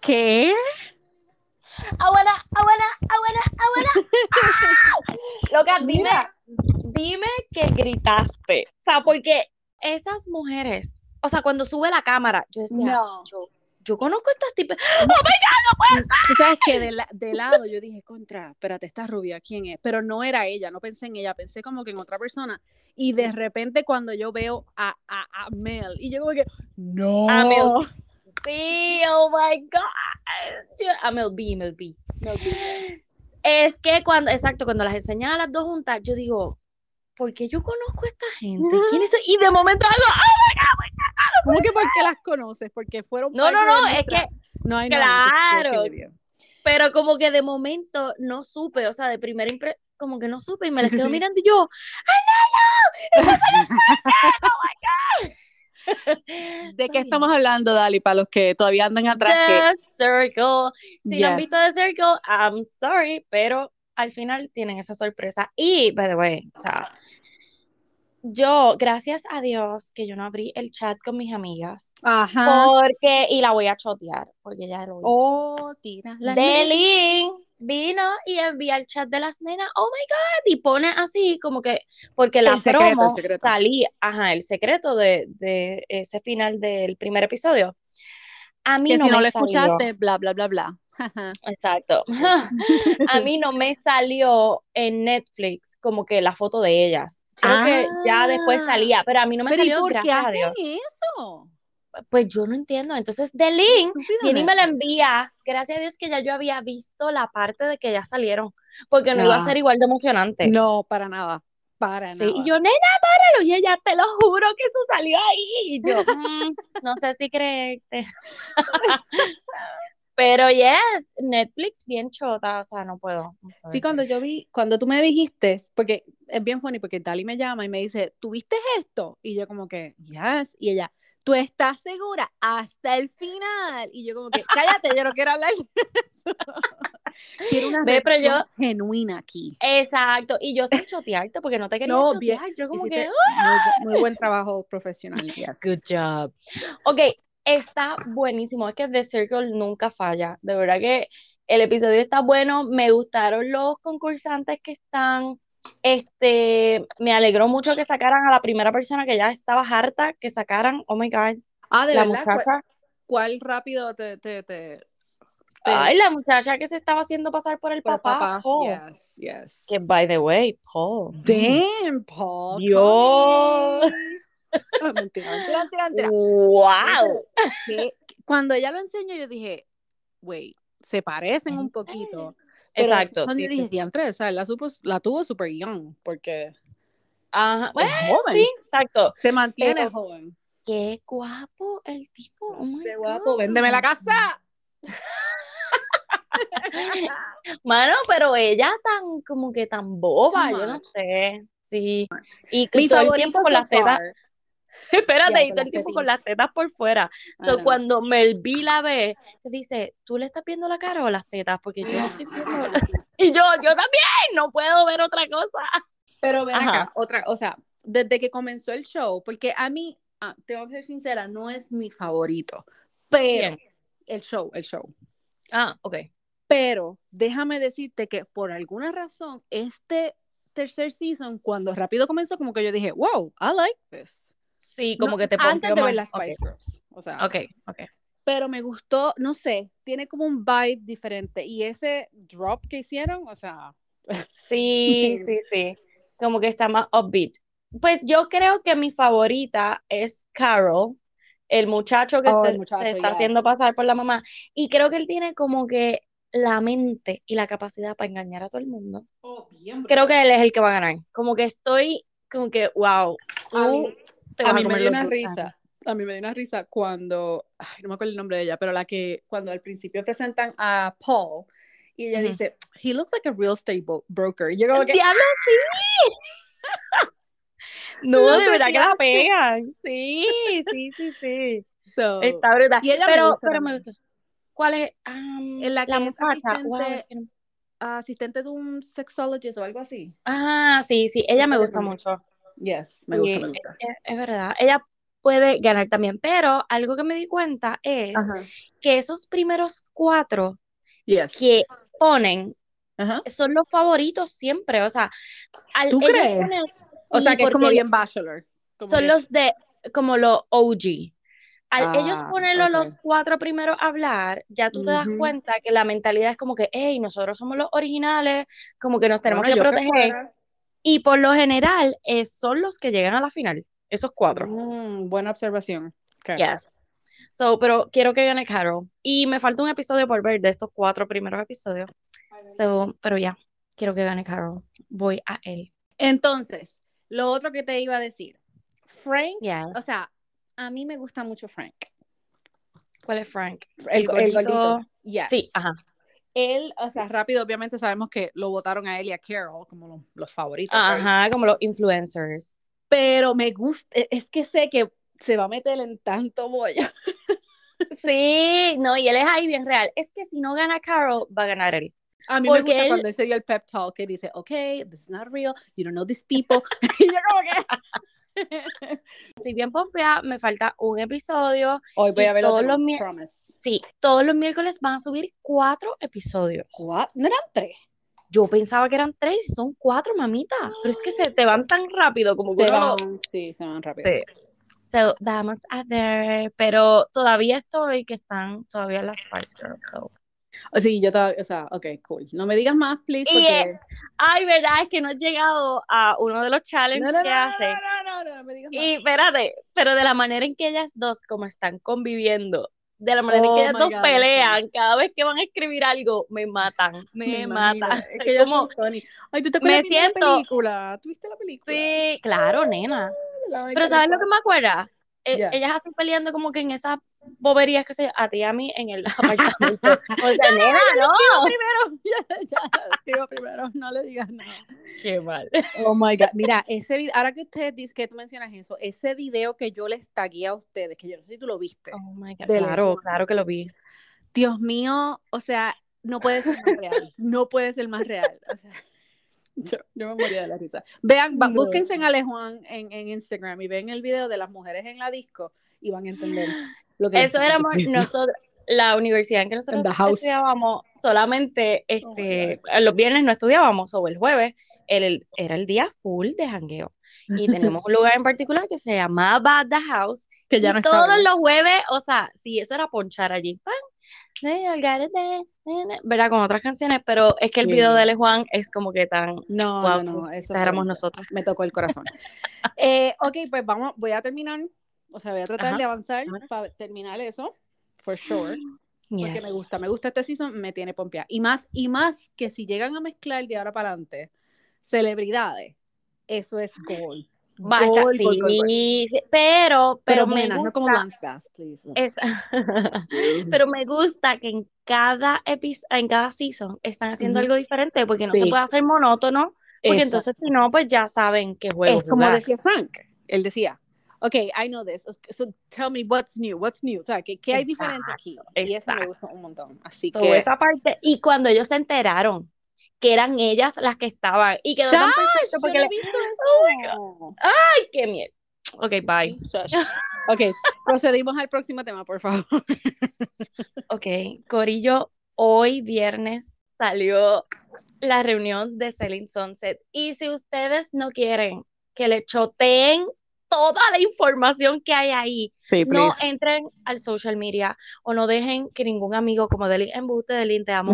¿Qué? I wanna. ¡Ah! Loca, dime que gritaste. O sea, porque esas mujeres, o sea, cuando sube la cámara, yo decía, no. Yo conozco a estas tipas. ¡Oh, my God, no puedo! Tú sabes que de lado yo dije, contra, espérate, esta rubia, ¿quién es? Pero no era ella, no pensé en ella, pensé como que en otra persona. Y de repente cuando yo veo a Mel, y yo como que, ¡no! A Mel. Sí, oh my God. A Mel B. Es que cuando las enseñaba las dos juntas, yo digo, ¿por qué yo conozco a esta gente? ¿Quién es? Y de momento algo, ¡oh my God! ¿Cómo que por qué las conoces? Porque fueron... No, es que... No hay claro. Pero como que de momento no supe, o sea, de primera impresión, como que no supe y me las quedo mirando y yo, ¡ay, no! ¡Oh my God! ¿De qué estamos hablando, Dali? Para los que todavía andan atrás. The Circle. Si no han visto The Circle, I'm sorry, pero al final tienen esa sorpresa. Y, by the way, o sea, yo, gracias a Dios, que yo no abrí el chat con mis amigas. Ajá. Y la voy a chotear, porque ya lo hice. Oh, tira. Delin vino y envía el chat de las nenas, oh my God, y pone así como que, porque la promo salía, ajá, el secreto de ese final del primer episodio. A mí que no si me no lo salió. Escuchaste, bla, bla, bla, bla. Exacto. A mí no me salió en Netflix como que la foto de ellas. Creo que ya después salía, pero a mí no me salió. ¿Y por qué hacen eso? Pues yo no entiendo. Entonces, de link, viene y me la envía. Gracias a Dios que ya yo había visto la parte de que ya salieron, porque no iba a ser igual de emocionante. No, para nada. Para nada. Y yo, nena, páralo. Y ella, te lo juro que eso salió ahí. Y yo, no sé si creerte. Pero yes, Netflix bien chota, o sea, no puedo. Sí, cuando yo vi, cuando tú me dijiste, porque es bien funny, porque Dali me llama y me dice, ¿tuviste esto? Y yo como que, yes. Y ella, ¿tú estás segura? Hasta el final. Y yo como que, cállate, yo no quiero hablar de eso. Quiero una reacción genuina aquí. Exacto, y yo sin chotearte, porque no te quería chotear. Bien. Yo como hiciste, que... Muy buen trabajo profesional, yes. Good job. Ok. Está buenísimo, es que The Circle nunca falla, de verdad que el episodio está bueno, me gustaron los concursantes que están, me alegró mucho que sacaran a la primera persona que ya estaba harta, que sacaran, oh my God, de la verdad, muchacha. ¿Cuál rápido te... Ay, la muchacha que se estaba haciendo pasar por el papá. Paul. Yes. Que by the way, Paul. Damn, Paul. Dios. Oh, mentira. Wow. Que cuando ella lo enseñó yo dije, güey, se parecen un poquito. Exacto. Cuando dije, diantre, o sea, la tuvo super young porque es joven. Sí, exacto. Se mantiene joven. Qué guapo el tipo. Qué guapo. Véndeme la casa. Mano, pero ella tan como que tan boba, yo no sé. Sí. Y mi todo el tiempo con la seda. Espérate, y todo el tiempo con las tetas por fuera. Cuando Mel B la ve, dice, ¿tú le estás viendo la cara o las tetas? Porque yo estoy viendo la... Y yo también, no puedo ver otra cosa. Pero ven acá, o sea, desde que comenzó el show, porque a mí, tengo que ser sincera, no es mi favorito, pero el show. Ah, ok. Pero déjame decirte que por alguna razón, este tercer season, cuando rápido comenzó, como que yo dije, wow, I like this. Sí, como no, que te pongo antes de ver las Spice Girls. O sea, okay. Pero me gustó, no sé, tiene como un vibe diferente. Y ese drop que hicieron, o sea... Sí. Como que está más upbeat. Pues yo creo que mi favorita es Carol, el muchacho que se está haciendo pasar por la mamá. Y creo que él tiene como que la mente y la capacidad para engañar a todo el mundo. Oh, bien, creo que él es el que va a ganar. Como que estoy, como que, wow, tú... A mí me dio una risa. Cuando, no me acuerdo el nombre de ella, pero la que cuando al principio presentan a Paul y ella dice, he looks like a real estate broker. Y yo como que ¡diablo, sí! No, de verdad que la pegan. Sí. Está brutal. Y ella me gusta. ¿Cuál es? La muchacha. Asistente de un sexologist o algo así. Ah, sí, ella me gusta mucho. Yes, me gusta, sí, me gusta. Es verdad, ella puede ganar también, pero algo que me di cuenta es que esos primeros 4 que ponen son los favoritos siempre, o sea, ¿tú crees? Ponen, o sea, que es como bien Bachelor. Como son bien. Los de, como los OG. Ellos ponerlo los 4 primeros a hablar, ya tú te das cuenta que la mentalidad es como que, hey, nosotros somos los originales, como que nos tenemos que proteger. Y por lo general, son los que llegan a la final, esos 4. Buena observación. Okay. Yes. So, pero quiero que gane Carol. Y me falta un episodio por ver de estos 4 primeros episodios. So, pero ya, quiero que gane Carol. Voy a él. Entonces, lo otro que te iba a decir. Frank, o sea, a mí me gusta mucho Frank. ¿Cuál es Frank? El gordito. Yes. Sí, ajá. Él, o sea, rápido, obviamente sabemos que lo votaron a él y a Carol como los favoritos. Ajá, como los influencers. Pero me gusta, es que sé que se va a meter en tanto bollo. Sí, no, y él es ahí bien real. Es que si no gana Carol, va a ganar él. A mí me gusta cuando él se dio el pep talk que dice, okay, this is not real, you don't know these people. Y yo como que... Estoy bien pompeada, me falta un episodio. Hoy voy a ver todos los miércoles. Sí, todos los miércoles van a subir 4 episodios. ¿No eran 3? Yo pensaba que eran 3 y son 4, mamita. Pero es que se te van tan rápido como que sí, se van rápido. Sí. So, vamos a ver, pero todavía estoy que están todavía las Spice Girls. Sí, yo todavía, o sea, ok, cool. No me digas más, please, porque... Ay, verdad, es que no he llegado a uno de los challenges que hacen. No me digas más. Y espérate, pero de la manera en que ellas dos como están conviviendo, de la manera en que ellas dos pelean, cada vez que van a escribir algo, me matan. Es que como... Ay, ¿tú te acuerdas de la película? ¿Tuviste la película? Sí, claro, nena. Pero ¿sabes lo que me acuerda? Ellas hacen peleando como que en esas boberías que se a ti y a mí en el apartamento. O sea, nena, no. Escribo primero, no le digas nada. Qué mal. Oh my God. Mira, ese video, ahora que ustedes dicen que tú mencionas eso, ese video que yo les tagué a ustedes, que yo no sé si tú lo viste. Oh my God. Claro que lo vi. Dios mío, o sea, no puede ser más real. O sea. Yo me moría de la risa. Vean, búsquense en Alejuan en Instagram y ven el video de las mujeres en la disco y van a entender lo que eso éramos nosotros, la universidad en que nosotros estudiábamos solamente los viernes no estudiábamos, o el jueves era el día full de jangueo y tenemos un lugar en particular que se llamaba The House que ya no y todos bien. Los jueves, o sea, sí, eso era ponchar allí, pan. ¿Verdad? Con otras canciones, pero es que el video de Alejuan es como que tan no, eso éramos nosotros. Me tocó el corazón. Ok, pues voy a terminar, o sea, voy a tratar de avanzar para terminar eso, for sure, porque me gusta este season, me tiene pompeada, y más que si llegan a mezclar de ahora para adelante celebridades, eso es gold. Basta, sí, pero me gusta, no como Manscast, please. Pero me gusta que en cada season están haciendo algo diferente, porque no se puede hacer monótono, porque entonces si no, pues ya saben qué juego es como jugar. Decía Frank, él decía, okay, I know this, so tell me what's new, o sea, ¿qué hay diferente aquí? Y eso me gusta un montón, así toda que... esta parte, y cuando ellos se enteraron, que eran ellas las que estaban y quedó tan perfecto porque he visto eso. Oh, ay, qué miedo. Ok, bye. Shush. Ok, procedimos al próximo tema, por favor. Ok, corillo, hoy viernes salió la reunión de Selling Sunset y si ustedes no quieren que le choteen toda la información que hay ahí, no entren al social media o no dejen que ningún amigo como Delin, embuste Delin, te amo.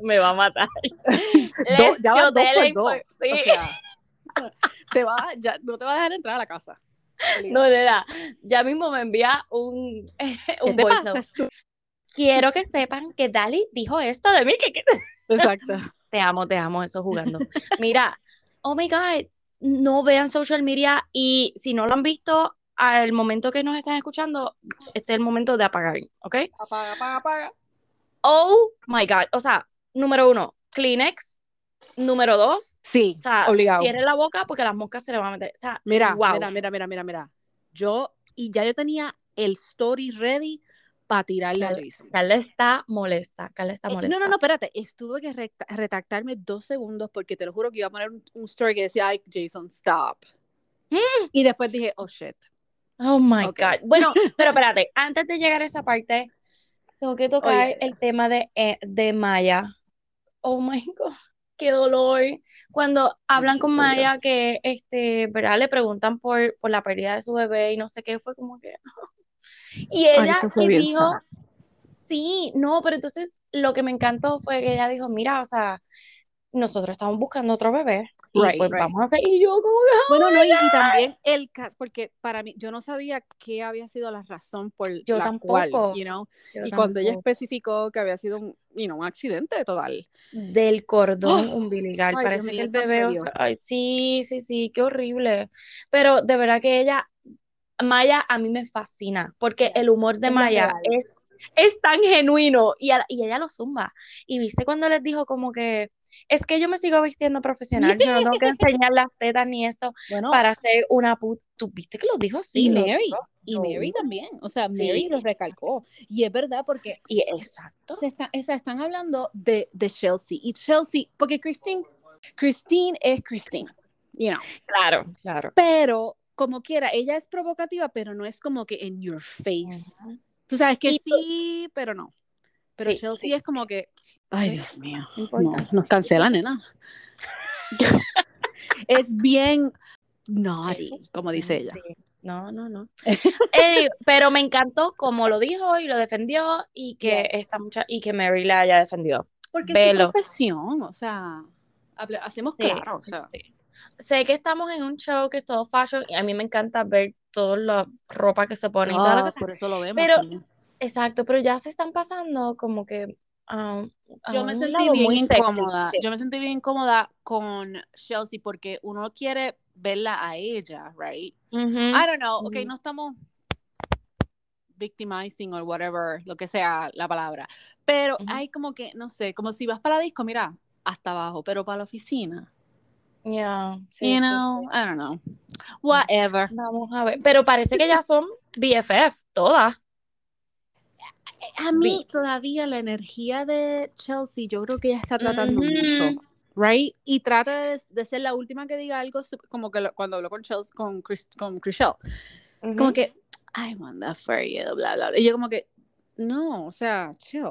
Me va a matar. Sí. O sea, no te va a dejar entrar a la casa. No, nena, ya mismo me envía un voice note. Quiero que sepan que Dali dijo esto de mí. Exacto. Te amo, eso jugando. Mira, oh my God, no vean social media y si no lo han visto, al momento que nos están escuchando, este es el momento de apagar, ¿ok? Apaga. Oh my God, o sea, número 1, Kleenex, número 2, o sea, obligado. Cierre la boca porque las moscas se le van a meter, o sea, mira, wow. Mira, yo tenía el story ready para tirarle a Jason. Carla está molesta, No, no, espérate, tuve que retractarme 2 segundos porque te lo juro que iba a poner un story que decía, ay, Jason, stop. Y después dije, oh, shit. Oh, my God. Bueno, pero espérate, antes de llegar a esa parte, tengo que tocar el tema de Maya. Oh, my God. Qué dolor. Cuando hablan con Maya que, ¿verdad? Le preguntan por la pérdida de su bebé y no sé qué, fue como que... Y ella dijo... Sí, no, pero entonces lo que me encantó fue que ella dijo, mira, o sea, nosotros estamos buscando otro bebé. Right, y pues vamos a hacer... Y yo como... Bueno, no, y también el caso, porque para mí, yo no sabía qué había sido la razón por la cual, you know? Y cuando ella especificó que había sido un... Y no, un accidente total. Del cordón umbilical. Ay, parece que el bebé... O sea, ay, sí, qué horrible. Pero de verdad que ella... Maya a mí me fascina. Porque el humor de Maya es tan genuino. Y ella lo zumba. Y viste cuando les dijo como que... Es que yo me sigo vistiendo profesional. Yo no tengo que enseñar las tetas ni esto para ser una puta. ¿Tú viste que lo dijo así? Y Mary también. O sea, Mary lo recalcó. Y es verdad porque... Y exacto. Están hablando de Chelsea. Y Chelsea, porque Christine es Christine. You know. Claro. Pero, como quiera, ella es provocativa, pero no es como que in your face. Uh-huh. Tú sabes que sí, pero no. Pero Chelsea es como que... Ay, Dios mío, no, nos cancelan, nena. Es bien naughty, como dice ella. No. Pero me encantó como lo dijo y lo defendió y que que Mary la haya defendido. Porque es una profesión, o sea, hacemos claro. O sea. Sí. Sé que estamos en un show que es todo fashion y a mí me encanta ver toda la ropa que se pone. Por eso lo vemos. Pero ya se están pasando como que... Yo me sentí bien incómoda con Chelsea porque uno quiere verla a ella, right? Uh-huh. I don't know, okay, no estamos victimizing o whatever, lo que sea la palabra, pero hay como que, no sé, como si vas para la disco, mira, hasta abajo, pero para la oficina. Yeah, sí, you know, sí. I don't know, whatever. Vamos a ver, pero parece que ya son BFF, todas. A mí todavía la energía de Chelsea, yo creo que ella está tratando mucho, right? Y trata de ser la última que diga algo, como que cuando habló con Chelsea, con Chrishell, como que, I want that for you, bla, bla, bla. Y yo como que, no, o sea, chill.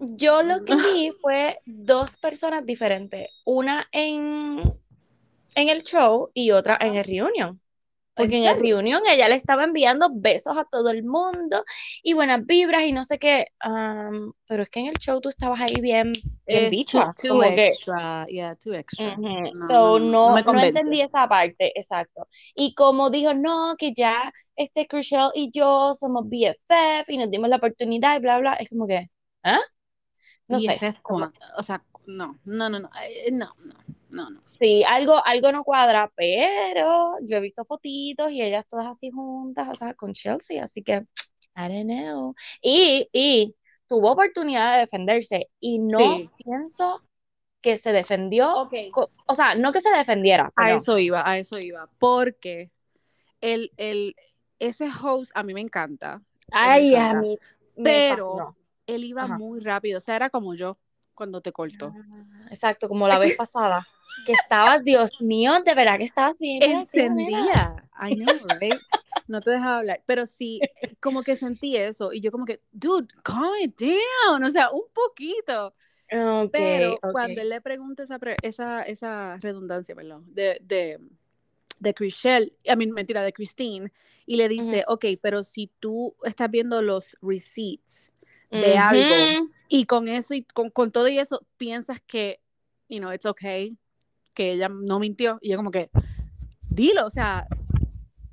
Yo lo que vi fue 2 personas diferentes, una en el show y otra en el reunion. Porque en la reunión ella le estaba enviando besos a todo el mundo y buenas vibras y no sé qué. Pero es que en el show tú estabas ahí bien bicha. Too extra. Uh-huh. No, no entendí esa parte, exacto. Y como dijo, no, que ya Chrishell y yo somos BFF y nos dimos la oportunidad y bla, bla. Es como que, ¿ah? No BFF sé. Como, o sea, no. Sí, algo no cuadra, pero yo he visto fotitos y ellas todas así juntas, o sea, con Chelsea, así que, I don't know. Y tuvo oportunidad de defenderse y no pienso que se defendió, o sea, no que se defendiera. Pero... A eso iba, porque ese host a mí me encanta. Ay, a mí pero fascinó. Él iba muy rápido, o sea, era como yo cuando te cortó. Exacto, como la vez pasada. Que estabas, Dios mío, de verdad que estabas bien encendida. I know, right? No te dejaba hablar, pero sí, como que sentí eso y yo como que, dude, calm it down, o sea, un poquito. Pero cuando él le pregunta esa redundancia, perdón, de Chrishell, de Christine, y le dice, pero si tú estás viendo los receipts de algo, y con eso, y con todo y eso, piensas que, you know, it's okay, que ella no mintió, y yo como que, dilo, o sea,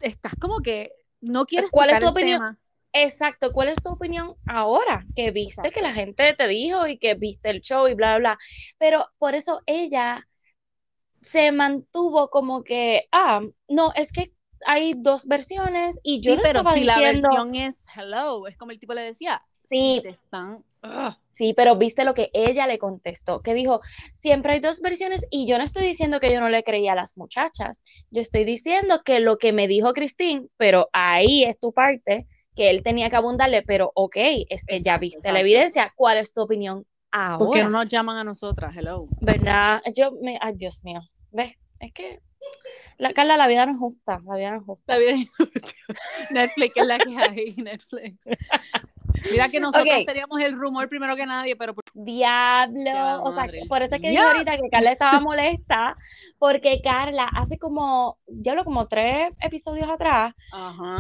estás como que no quieres tocar el tema. Exacto, ¿cuál es tu opinión ahora? Que viste que la gente te dijo y que viste el show y bla, bla, bla, pero por eso ella se mantuvo como que, no, es que hay 2 versiones, y yo pero si diciendo, la versión es hello, es como el tipo le decía, Sí, pero viste lo que ella le contestó, que dijo, siempre hay 2 versiones y yo no estoy diciendo que yo no le creía a las muchachas, yo estoy diciendo que lo que me dijo Christine, pero ahí es tu parte, que él tenía que abundarle, pero ok, ya viste la evidencia, ¿cuál es tu opinión ahora? Porque no nos llaman a nosotras, hello. ¿Verdad? Ay, Dios mío, ¿ves? Es que, Carla, la vida no es justa, la vida no es justa. La vida es injusta. Netflix es la que hay, Netflix. Mira que nosotros teníamos el rumor primero que nadie, pero... Diablo, o sea, por eso es que dije ahorita que Carla estaba molesta, porque Carla hace como 3 episodios atrás,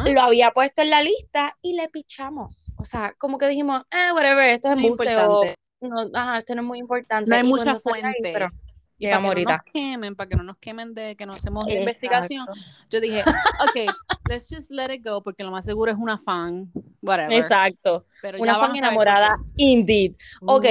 lo había puesto en la lista y le pichamos. O sea, como que dijimos, whatever, esto es embuste, esto no es muy importante. No hay mucha fuente. Pero... Y para que no nos quemen de que no hacemos investigación, yo dije, ok, let's just let it go, porque lo más seguro es una fan, whatever. Exacto, pero una fan enamorada, indeed. Ok,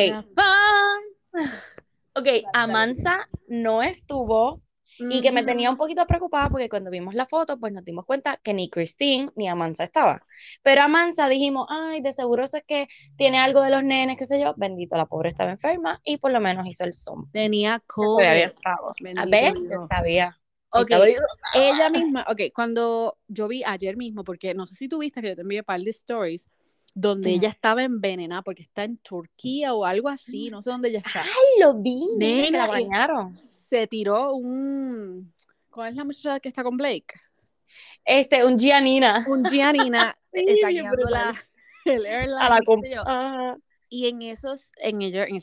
Amanza no estuvo, y que me tenía un poquito preocupada, porque cuando vimos la foto, pues nos dimos cuenta que ni Christine ni Amanza estaba. Pero Amanza dijimos, ay, de seguro eso es que tiene algo de los nenes, qué sé yo. Bendito, la pobre estaba enferma y por lo menos hizo el Zoom. Tenía COVID. A ver, sabía. Ok, ella misma, cuando yo vi ayer mismo, porque no sé si tú viste que yo te envié un par de stories, donde ella estaba envenenada, porque está en Turquía o algo así, no sé dónde ella está. Ay, lo vi, nena, la bañaron. Se tiró un... ¿Cuál es la muchacha que está con Blake? Un Giannina. Un Giannina. Sí, está guiando el airline. A la y en esas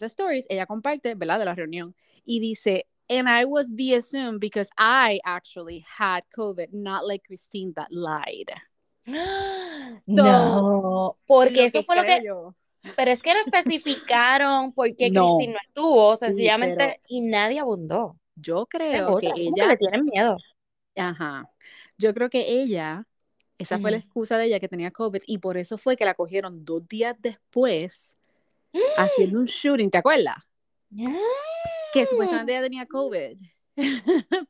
stories, ella comparte, ¿verdad?, de la reunión. Y dice, and I was via Zoom because I actually had COVID, not like Christine that lied. No, porque eso fue lo que... Pero es que no especificaron por qué Christine no estuvo, sencillamente, y nadie abundó. Yo creo que ella... Que le tienen miedo. Ajá. Yo creo que ella, esa fue la excusa de ella, que tenía COVID, y por eso fue que la cogieron 2 días después haciendo un shooting, ¿te acuerdas? Que supuestamente ella tenía COVID.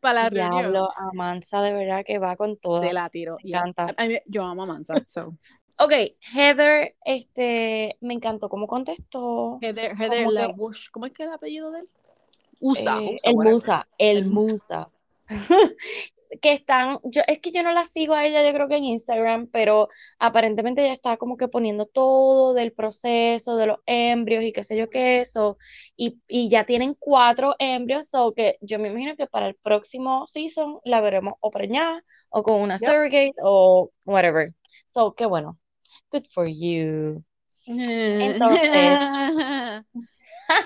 Para la reunión. Diablo, Amanza de verdad que va con todo. Se la tiro. Me encanta. Yo amo a Amanza, so... Ok, Heather, me encantó cómo contestó. Heather la Bush, ¿cómo es que es el apellido de él? El Musa. Que están, es que yo no la sigo a ella, yo creo que en Instagram, pero aparentemente ella está como que poniendo todo del proceso, de los embrios y qué sé yo qué eso, y ya tienen 4 embrios, so que yo me imagino que para el próximo season la veremos o preñada, o con una surrogate, o whatever. So, qué bueno. Good for you. Entonces,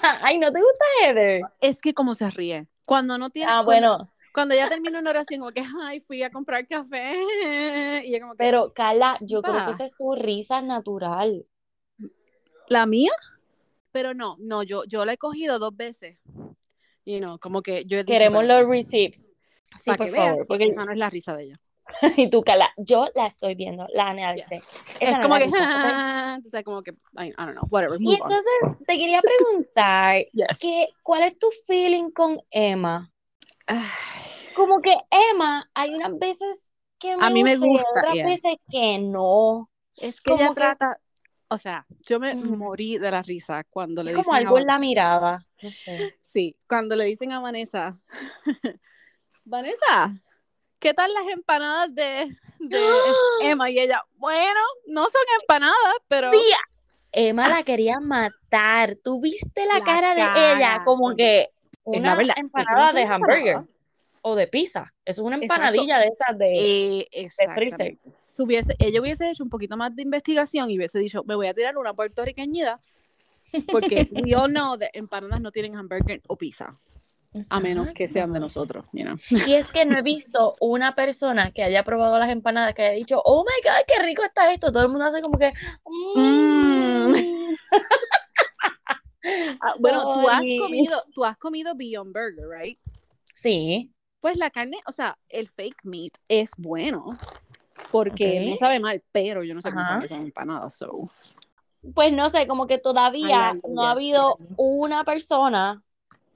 ay, ¿no te gusta Heather? Es que como se ríe. Cuando no tiene... Cuando ya termina una oración, como que, ay, fui a comprar café. Y yo como que, pero, Carla, yo creo que esa es tu risa natural. ¿La mía? Pero no, yo la he cogido 2 veces. Y como que yo... Queremos los receipts. Sí, por favor. Porque esa no es la risa de ella. Y tú, Carla, yo la estoy viendo, la analicé. Es como que, entonces, como que, I don't know, whatever. Y entonces, te quería preguntar, ¿cuál es tu feeling con Emma? Como que Emma, hay unas veces que me gusta y otras veces que no. Es que como ella trata, o sea, yo me morí de la risa cuando le dicen como algo en la mirada. No sé. Sí, cuando le dicen a Vanessa, Vanessa, ¿qué tal las empanadas de Emma? Y ella, bueno, no son empanadas, pero... Tía, Emma la quería matar. ¿Tú viste la cara de ella? Como que una empanada de hamburger o de pizza. Eso es una empanadilla de esas de freezer. Ella hubiese hecho un poquito más de investigación y hubiese dicho, me voy a tirar una puertorriqueñida, porque we all know that empanadas no tienen hamburger o pizza. Exacto. A menos que sean de nosotros, Y es que no he visto una persona que haya probado las empanadas que haya dicho, oh my God, qué rico está esto. Todo el mundo hace como que bueno, tú has comido Beyond Burger, right? Sí. Pues la carne, o sea, el fake meat es bueno porque no sabe mal, pero yo no sé cómo saben esas empanadas, so. Pues no sé, como que todavía ha habido una persona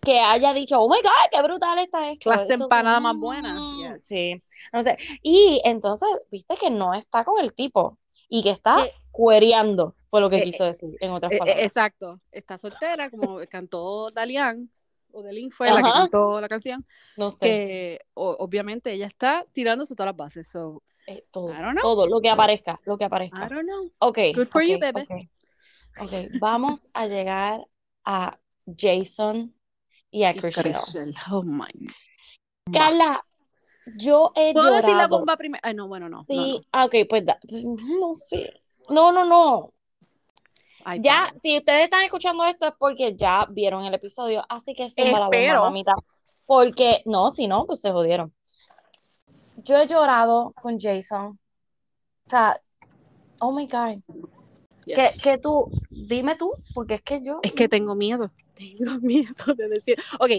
que haya dicho, oh my God, qué brutal esta es. Clase empanada más buena. Sí. No sé. Y entonces, viste que no está con el tipo y que está cuereando, fue lo que quiso decir, en otras palabras. Exacto. Está soltera, como cantó Dalian, o Delin fue la que cantó la canción. No sé. Que, obviamente ella está tirándose todas las bases. So, Todo, todo lo que aparezca, lo que aparezca. I don't know. Okay, good for you, baby. Okay. Vamos a llegar a Jason y a Chrishell. Oh my God. Carla, yo he ¿puedo llorado. Decir la bomba primero? Ay, no, bueno, no. Sí, okay, pues no sé. No. Ay, ya, padre. Si ustedes están escuchando esto es porque ya vieron el episodio, así que zumba la bomba, mamita. Porque, no, si no, pues se jodieron. Yo he llorado con Jason. O sea, oh my God. Yes. Que tú, dime tú, porque es que yo... Es que tengo miedo de decir... Ok,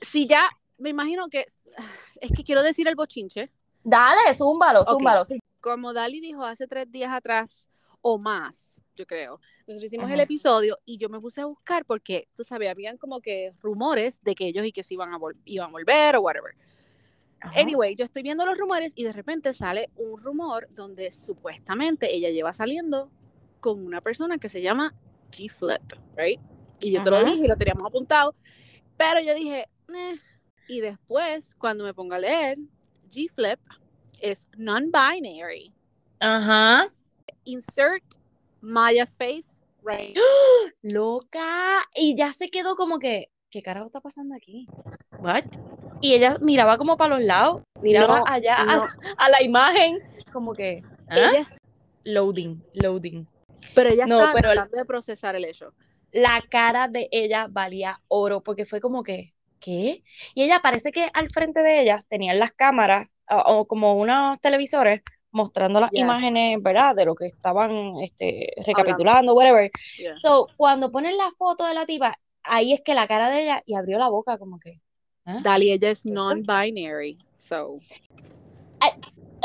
si ya, me imagino que... Es que quiero decir el bochinche. Dale, zúmbalo, okay. Sí. Como Dali dijo hace 3 días atrás, o más, yo creo. Nosotros hicimos el episodio y yo me puse a buscar porque, tú sabes, habían como que rumores de que ellos y que se iban a volver o whatever. Ajá. Anyway, yo estoy viendo los rumores y de repente sale un rumor donde supuestamente ella lleva saliendo con una persona que se llama G-Flip, right? Y yo te lo dije y lo teníamos apuntado, pero yo dije, Y después, cuando me pongo a leer, G-Flip es non-binary. Ajá. Insert Maya's face, right? ¡Oh, loca! Y ya se quedó como que, ¿qué carajo está pasando aquí? What? Y ella miraba como para los lados, miraba allá. A la imagen, como que... ¿Ah? Ella... Loading. Pero ella estaba tratando de procesar el hecho. La cara de ella valía oro, porque fue como que, ¿qué? Y ella parece que al frente de ellas tenían las cámaras, o como unos televisores, mostrando las imágenes, ¿verdad? De lo que estaban recapitulando, whatever. Yeah. So, cuando ponen la foto de la tipa, ahí es que la cara de ella, y abrió la boca como que... ¿eh? Dali, ella es non-binary, so...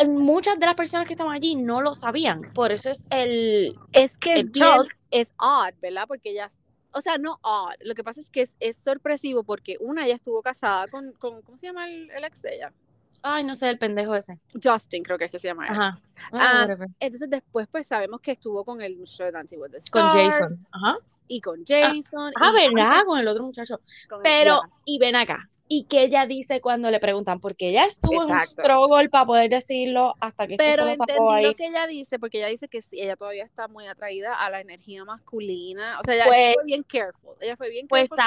Muchas de las personas que estaban allí no lo sabían, por eso es el... Es que es bien, es odd, ¿verdad? Porque ella, o sea, no odd, lo que pasa es que es sorpresivo porque ella estuvo casada con ¿cómo se llama el ex de ella? Ay, no sé, el pendejo ese. Justin, creo que es que se llama. Ajá. Entonces después pues sabemos que estuvo con el muchacho de Dancing with the Stars. Con Jason, ajá. Y con Jason. Ah, ¿verdad? Con el otro muchacho. Pero, y ven acá. Y que ella dice cuando le preguntan, porque ella estuvo en un struggle para poder decirlo hasta que... Pero entendí lo que ella dice, porque ella dice que sí, ella todavía está muy atraída a la energía masculina. O sea, ella fue bien careful. Ella fue bien careful.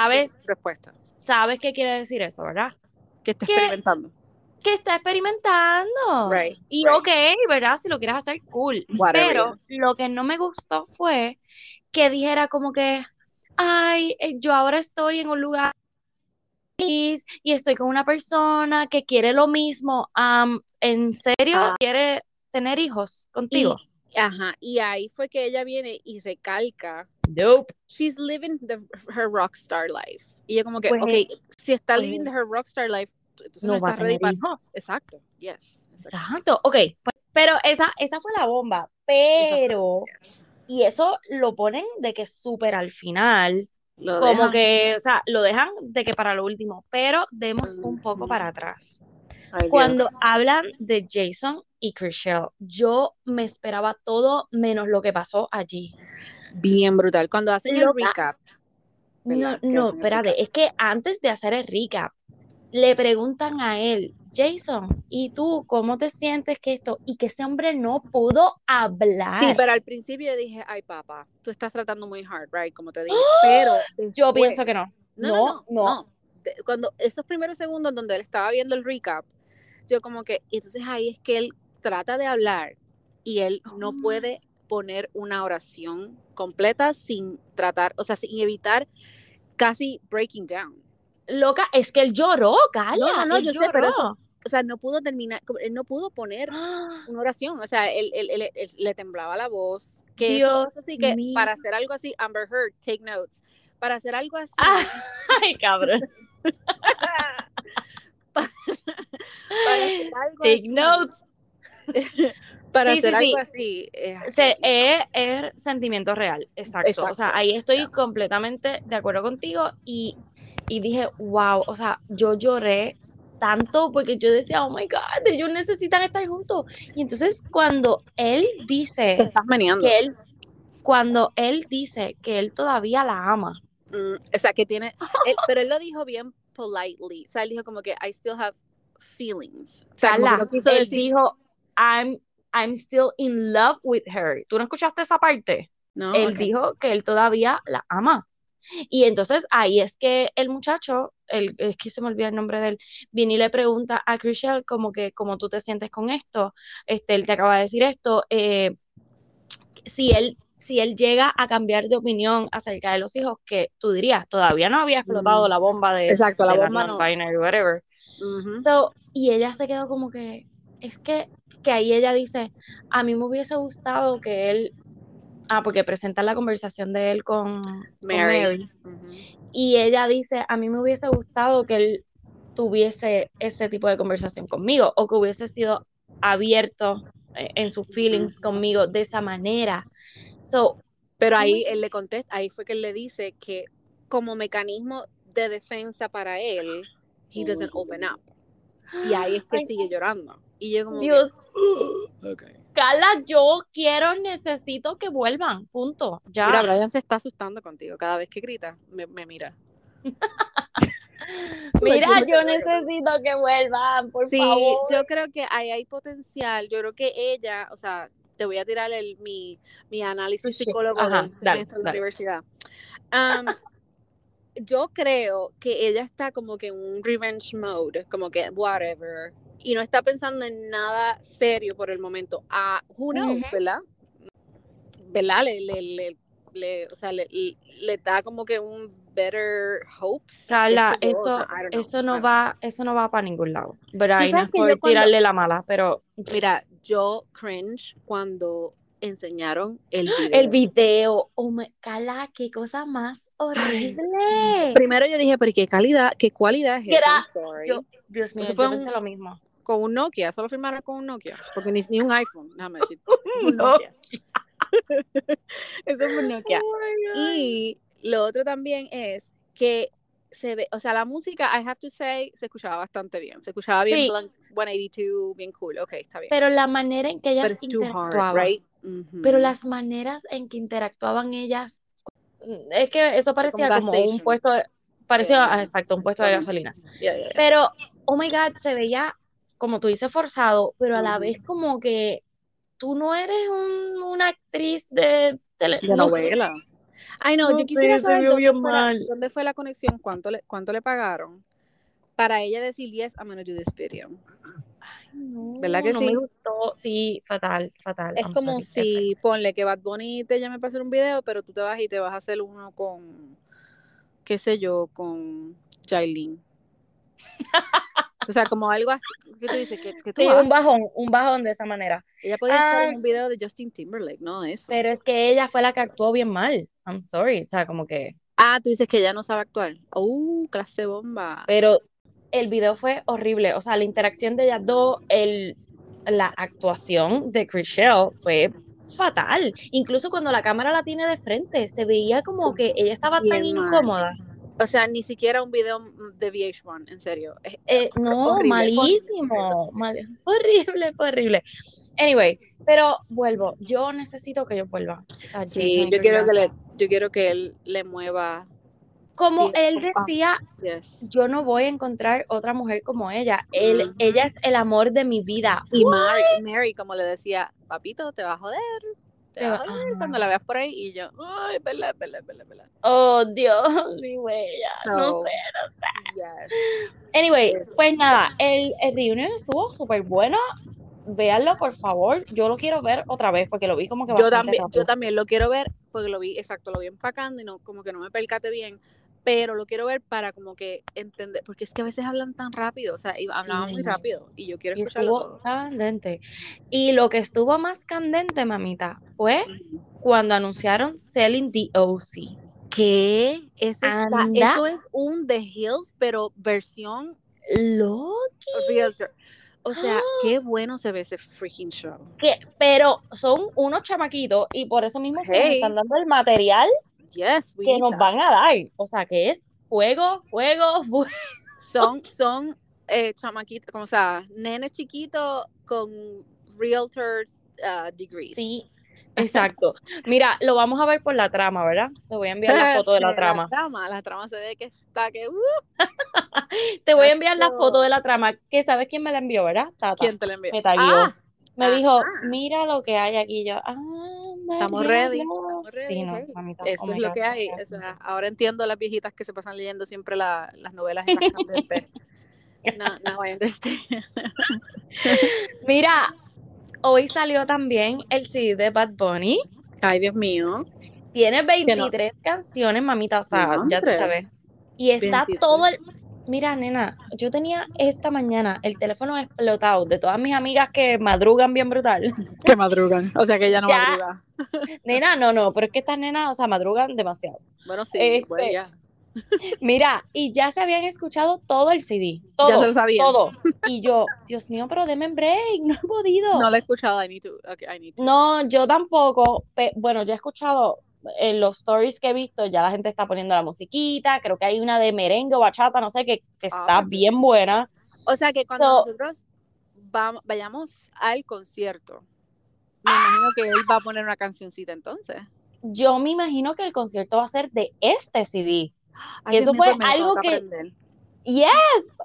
Pues sabes qué quiere decir eso, ¿verdad? Que está experimentando. Que está experimentando. Right, y right. Okay, ¿verdad? Si lo quieres hacer, cool. Whatever. Pero lo que no me gustó fue que dijera como que, ay, yo ahora estoy en un lugar... y estoy con una persona que quiere lo mismo. ¿En serio quiere tener hijos contigo? Y ahí fue que ella viene y recalca. Nope. She's living her rockstar life. Y yo como que, pues, si está living her rockstar life, entonces no va a tener hijos. Exacto, yes. Exacto, pero esa fue la bomba. Pero, y eso lo ponen de que súper al final... que, o sea, lo dejan de que para lo último, pero demos un poco para atrás. Ay, cuando hablan de Jason y Chrishell, yo me esperaba todo menos lo que pasó allí. Bien brutal. Cuando hacen el recap. No, espérate, es que antes de hacer el recap, le preguntan a él, Jason, ¿y tú cómo te sientes que esto? Y que ese hombre no pudo hablar. Sí, pero al principio yo dije, ay, papá, tú estás tratando muy hard, right? Como te dije. Pero después, yo pienso que no. No. Cuando esos primeros segundos donde él estaba viendo el recap, yo como que, entonces ahí es que él trata de hablar y él no puede poner una oración completa sin tratar, o sea, sin evitar casi breaking down. Loca, es que él lloró, Carla. No, yo lloró. Sé, pero eso, o sea, no pudo terminar, él no pudo poner una oración, o sea, él le temblaba la voz, que Dios eso, así que mío. Para hacer algo así, Amber Heard, take notes, para hacer algo así. Ay, cabrón. para hacer algo take así. Notes. Para hacer algo así. Es sentimiento real, exacto. O sea, ahí estoy completamente de acuerdo contigo y dije, wow, o sea, yo lloré tanto porque yo decía, oh my God, ellos necesitan estar juntos. Y entonces cuando él dice que él todavía la ama. O sea, que tiene, pero él lo dijo bien politely. O sea, él dijo como que I still have feelings. O sea, él dijo, I'm still in love with her. ¿Tú no escuchaste esa parte? No. Él dijo que él todavía la ama. Y entonces ahí es que el muchacho, es que se me olvidó el nombre de él, viene y le pregunta a Chrishell como que, ¿cómo tú te sientes con esto? Él te acaba de decir esto, si él llega a cambiar de opinión acerca de los hijos, que tú dirías, todavía no había explotado la bomba de... Exacto, de la bomba no. Binary, whatever. Uh-huh. Y ella se quedó como que... Es que ahí ella dice, a mí me hubiese gustado que él... porque presenta la conversación de él con Mary. Uh-huh. Y ella dice, a mí me hubiese gustado que él tuviese ese tipo de conversación conmigo, o que hubiese sido abierto en sus feelings conmigo de esa manera. Pero ahí él le contesta, ahí fue que él le dice que como mecanismo de defensa para él, he doesn't open up. Y ahí es que sigue llorando. Y yo como Dios. Que, okay. Carla, yo necesito que vuelvan, punto. Ya. Mira, Brian se está asustando contigo. Cada vez que grita, me mira. Mira, yo necesito que vuelvan, por favor. Sí, yo creo que ahí hay potencial. Yo creo que ella, o sea, te voy a tirar mi análisis psicólogo de la universidad. Yo creo que ella está como que en un revenge mode, como que whatever, y no está pensando en nada serio por el momento. Who knows, uh-huh. ¿Verdad? ¿Verdad? Le da como que un better hopes. Carla, eso no va para ningún lado. Brian, puede tirarle la mala, pero... Mira, yo cringe cuando... enseñaron el video. Oh my, Carla, qué cosa más horrible. Sí. Primero yo dije, pero qué cualidad es eso. Dios mío, eso fue lo mismo con un Nokia, solo firmaron con un Nokia, porque ni un iPhone, déjame decir, un Nokia. Eso fue un Nokia. Oh, y lo otro también es que se ve, o sea, la música, I have to say, se escuchaba bastante bien. Se escuchaba bien, sí. Blank 182, bien cool. Ok, está bien. Pero la manera en que ellas interactuaban, right? Uh-huh. Pero las maneras en que interactuaban ellas, es que eso parecía como un puesto, un puesto de gasolina. Yeah. Pero, oh my God, se veía, como tú dices, forzado, pero a la vez como que tú no eres una actriz de telenovela. Ay, no, yo quisiera saber dónde fue la conexión, cuánto le pagaron para ella decir, yes, I'm gonna do this video. Ay, no, ¿verdad que no sí? Me gustó. Sí, fatal. Es como si, ponle que Bad Bunny te llame para hacer un video, pero tú te vas y te vas a hacer uno con, qué sé yo, con Jailin. O sea, como algo así, ¿qué tú dices? ¿Qué tú haces? Un bajón de esa manera. Ella podía estar en un video de Justin Timberlake, ¿no? Eso. Pero es que ella fue la que actuó bien mal. I'm sorry, o sea, como que... tú dices que ella no sabe actuar. Clase bomba. Pero el video fue horrible. O sea, la interacción de ellas dos, la actuación de Chrishell fue fatal. Incluso cuando la cámara la tiene de frente, se veía como que ella estaba bien tan incómoda. O sea, ni siquiera un video de VH1, en serio. Horrible, malísimo. Horrible. Anyway, pero vuelvo. Yo necesito que ellos vuelvan. O sea, sí, yo quiero que él le mueva. Como sí, él decía, yes. Yo no voy a encontrar otra mujer como ella. Ella es el amor de mi vida. Y Mary, como le decía, papito, te va a joder. Cuando la veas por ahí, y yo, ay, vela. Oh, Dios, mi huella, no sé. Yes. Anyway, pues nada, el reunion estuvo súper bueno. Véanlo, por favor. Yo lo quiero ver otra vez, porque lo vi como que yo también lo quiero ver, porque lo vi empacando y no, como que no me percaté bien, pero lo quiero ver para como que entender, porque es que a veces hablan tan rápido, o sea, hablaban muy rápido, y yo quiero escucharlo. Candente. Y lo que estuvo más candente, mamita, fue cuando anunciaron Selling the O.C. ¿Qué? Eso es un The Hills, pero versión loca. O sea, qué bueno se ve ese freaking show. Pero son unos chamaquitos, y por eso mismo que nos están dando el material que nos van a dar. O sea, que es fuego. Son chamaquitos, como sea, nenes chiquitos con realtors degrees. Sí, exacto. Mira, lo vamos a ver por la trama, ¿verdad? Te voy a enviar la foto de la trama. La trama se ve que está que... Te voy a enviar la foto de la trama, que sabes quién me la envió, ¿verdad? Tata. ¿Quién te la envió? Me taguió. Me dijo, mira lo que hay aquí. Yo, estamos ready. Sí, no, mamita, eso es lo que hay. O sea, ahora entiendo las viejitas que se pasan leyendo siempre las novelas esas cantantes. No, I understand. Mira, hoy salió también el CD de Bad Bunny. Ay, Dios mío. Tiene 23 canciones, mamita, o sea, ya tú sabes. Y está 23. Mira, nena, yo tenía esta mañana el teléfono explotado de todas mis amigas que madrugan bien brutal. Que madrugan, o sea que ella no madruga. Nena, no, pero es que estas nenas, o sea, madrugan demasiado. Bueno, sí, bueno, ya. Mira, y ya se habían escuchado todo el CD, todo, ya se lo sabían. Todo. Y yo, Dios mío, pero deme en break, no he podido. No lo he escuchado, I need to. No, yo tampoco, bueno, yo he escuchado... En los stories que he visto, ya la gente está poniendo la musiquita. Creo que hay una de merengue o bachata, no sé, que está bien buena. O sea, que cuando nosotros vayamos al concierto, me imagino que él va a poner una cancioncita entonces. Yo me imagino que el concierto va a ser de este CD. Ay, eso fue algo que... Aprender. Yes,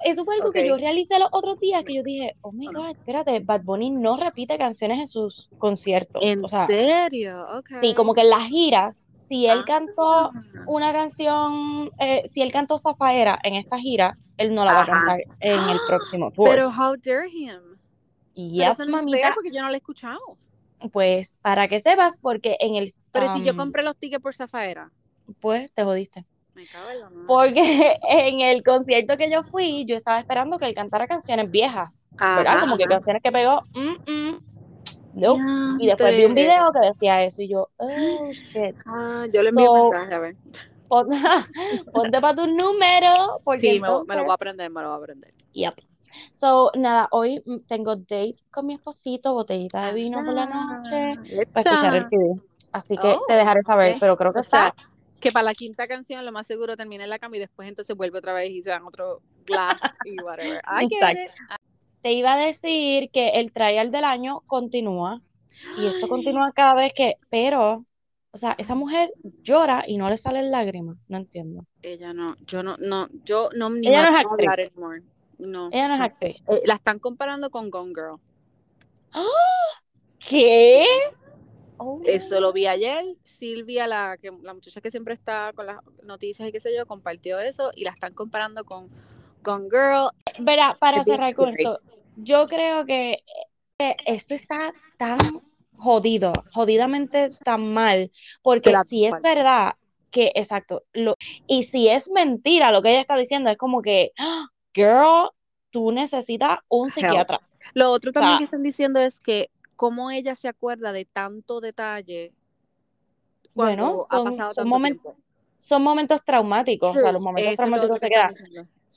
eso fue algo que yo realicé los otros días, que yo dije, oh my God, espérate, Bad Bunny no repite canciones en sus conciertos. ¿En serio? Okay. Sí, como que en las giras, si él cantó una canción, si él cantó Zafaera en esta gira, él no la va a cantar en el próximo tour. Pero how dare him. Y yes, eso no es fair porque yo no la he escuchado. Pues, para que sepas, porque en el... Pero si yo compré los tickets por Zafaera. Pues, te jodiste. Me cago en la madre. Porque en el concierto que yo fui, yo estaba esperando que él cantara canciones viejas, ¿verdad? Como que canciones que pegó, no. Yeah, y después vi un video que decía eso y yo, oh shit. Yo le envié un mensaje, a ver. Ponte para tu número. Porque sí, me lo voy a aprender, Yep. So, nada, hoy tengo date con mi esposito, botellita de vino por la noche, para escuchar el video. Así que te dejaré saber, pero creo que está... Que para la quinta canción lo más seguro termina en la cama y después entonces vuelve otra vez y se dan otro glass y whatever. Exacto. Te iba a decir que el trial del año continúa y esto continúa cada vez que... Pero, o sea, esa mujer llora y no le salen lágrimas. No entiendo. Ella no, yo no ni ella no es actriz. No, ella no es actriz. La están comparando con Gone Girl. ¿Qué? Eso lo vi ayer. Silvia, la muchacha que siempre está con las noticias y qué sé yo, compartió eso y la están comparando con Gone Girl. Verá, para cerrar corto, yo creo que esto está tan jodidamente tan mal, porque si es verdad que, y si es mentira lo que ella está diciendo, es como que, girl, tú necesitas un psiquiatra. Lo otro también que están diciendo es que cómo ella se acuerda de tanto detalle cuando ha pasado tanto tiempo. Son momentos traumáticos, o sea, los momentos traumáticos te quedan.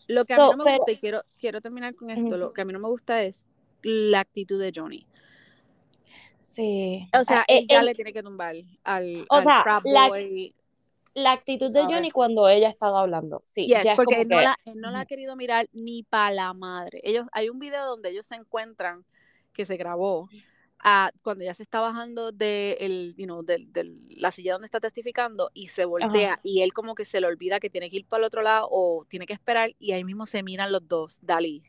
Lo que a mí no me gusta, y quiero terminar con esto, lo que a mí no me gusta es la actitud de Johnny. Sí. O sea, ella le tiene que tumbar al Frat Boy. La actitud de Johnny cuando ella estaba hablando. Sí, yes, ya porque es como él no la ha querido mirar ni para la madre. Hay un video donde ellos se encuentran, que se grabó, cuando ella se está bajando de la silla donde está testificando y se voltea, y él como que se le olvida que tiene que ir para el otro lado o tiene que esperar y ahí mismo se miran los dos, Dalí.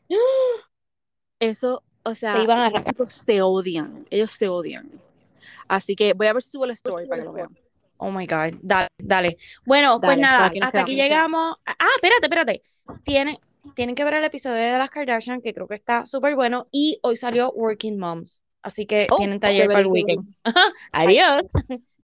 Eso, o sea, ellos se odian. Así que voy a ver si subo el story para que lo vean. Oh my God, dale. Bueno, pues nada, hasta aquí llegamos. Espérate. Tienen que ver el episodio de las Kardashian, que creo que está súper bueno, y hoy salió Working Moms. Así que tienen taller para el weekend. Adiós.